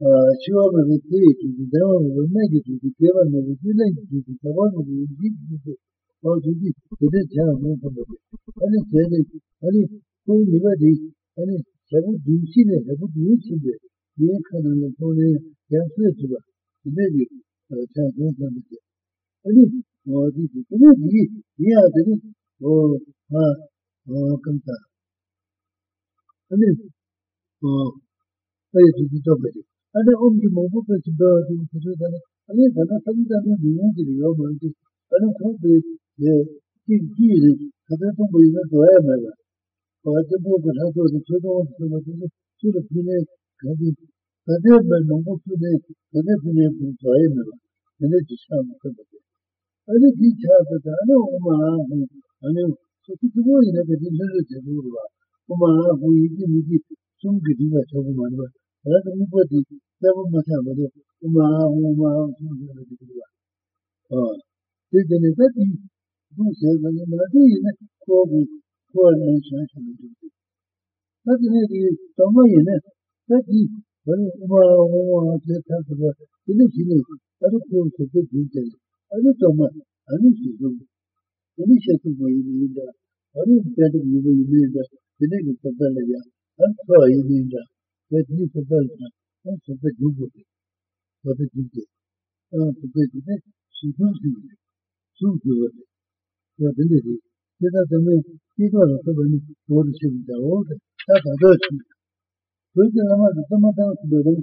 Чего мы встретили, давно мы вместе, первое мы встретили, того мы встретили, а другие, когда чего мы победили. Они целые, они кто не води, они живут душили, я когда на поле я слышала, когда же чего мы победили. Они вот эти, когда же я дали, о, а, как-то. Они, о, это дитоби. अरे ओम जी मोबो पे चिपका तो कुछ जाने अरे जाना सभी जाने दुनिया के लिए और बोलते अरे कौन पे ये की है अगर तुम बोल ना तो है मेरा और जब वो बता दो तो मतलब सिर्फ मैंने कभी कभी मैं मोबो पे कभी भी नहीं तो है मेरा मैंने दिशा में कर दिया अरे की चाहता था अरे ओमा अरे तो कुछ वो ही ना कभी जरूर जरूर ओमा वो ये मुझे तुम किसी का सब मानवा अगर ऊपर थी तब मचा बदो उमा सुन दिया और ये देने तक दूसरे बने लगे ना को नहीं शासन होती तब ने ये तमाम ये ना तब ये बने उमा से था तो ये चीज अरे को से देते अरे तमाम अरे सुन ये शत्रु वही नहीं और ये पेट में वही नहीं देने को पता लगा और तो ही नहीं that is the best and so the good for the good and so the good so good that is it that the man is not the one who is in the world that the good so the man the man the man is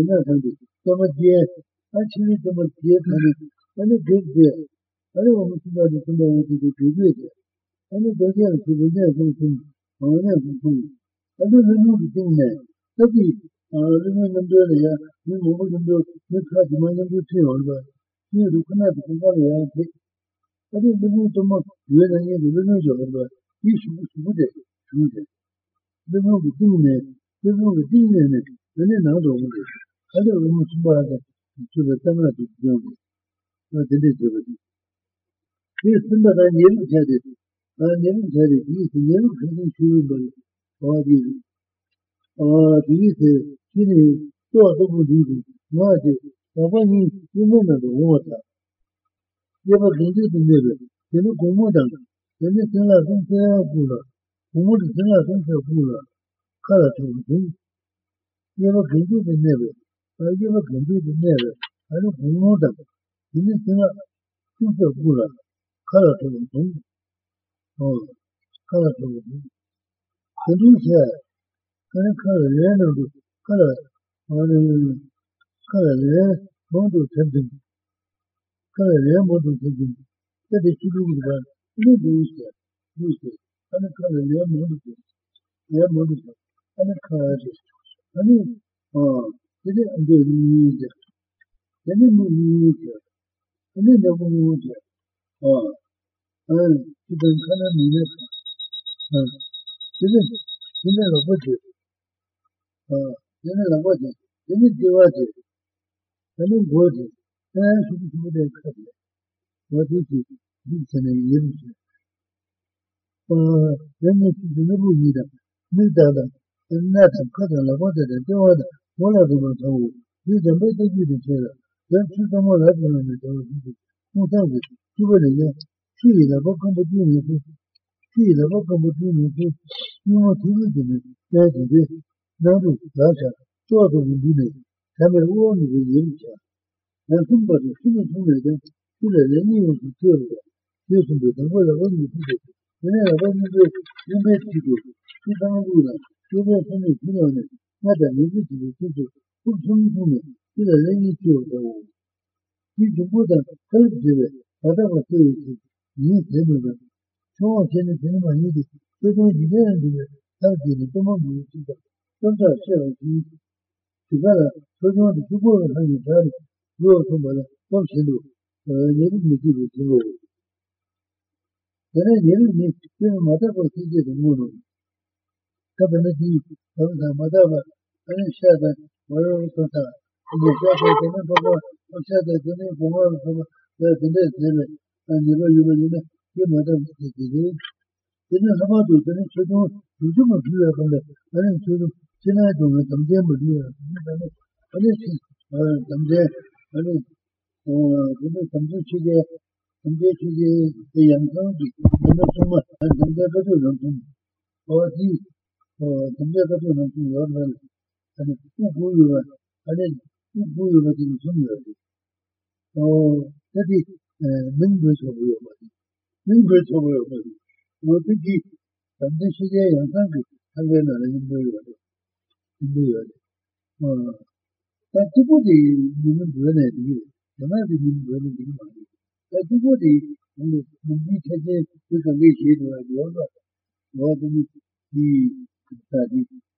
not the one who is actually the man is and the good and what is the one who is good and the good is the अरे लोगों की टीम है तभी लोगों ने जो है ये मोबाइल नंबर ये खास मोबाइल नंबर से और ये रुकना दुकान पे है अरे लोगों तो मत ये नहीं लोगों जो है ये शुरू है लोगों की टीम है मैंने ना दोगे अरे वो मुसीबत है जो बताना चाहिए ना दे दे ये सुंदर है ये और ये थे कि तो अब दूध माजे अब नहीं यूं ना होता ये बात नहीं तो नहीं ये ना घूमता है ये चला तुमसे पूरा घूमता चला तुमसे पूरा करा तो ये बात नहीं तो नहीं और ये बात नहीं तो नहीं और घूमता ये चला तुमसे पूरा करा तो और करा तो 그래서 얘네 로봇이 얘네 대화지 얘네 뭐지 다 수수수도 같아 뭐지 무슨 얘기지 얘네 진짜 모르니다 믿다다 옛날에 그런 로봇들 대화도 몰라도 못하고 이제 뭐지 이제라 연출도 몰라도 못하고 주변에 주의가 벗고 있는 कीला वो कंपनी में तो यूं तो नहीं है क्या है ना तो राजा तो तो नहीं है हमें वो नहीं है ना तुम बस सुनो है पूरे नहीं हो तो ये तुम तो वो नहीं है मैंने वो नहीं है ये मैं सीखो ये काम बुरा ये मैं नहीं सीखो ना मैं नहीं सीखो तुम सुनो पूरे नहीं हो ये जो बोला कल जो है पता है ये है तो जने जने मानी थी तो जिने ने तब जिने तो मन में था तो से थी फिर तो जो दुगो है था वो तो बोला कौन से लोग ये नहीं थी वो जने जने ने तो माता को सीधे मुंह में तब ने थी तब माता ने शायद वो तो था ये क्या कहते हैं वो शायद जने वो जने जने ने ये माता जी जी इन्हें हवा दो देने छोड़ो दूसरों को भी रखना अरे छोड़ो चना दो में समझे मुझे that body human body another human body that body and the body is the way it was what the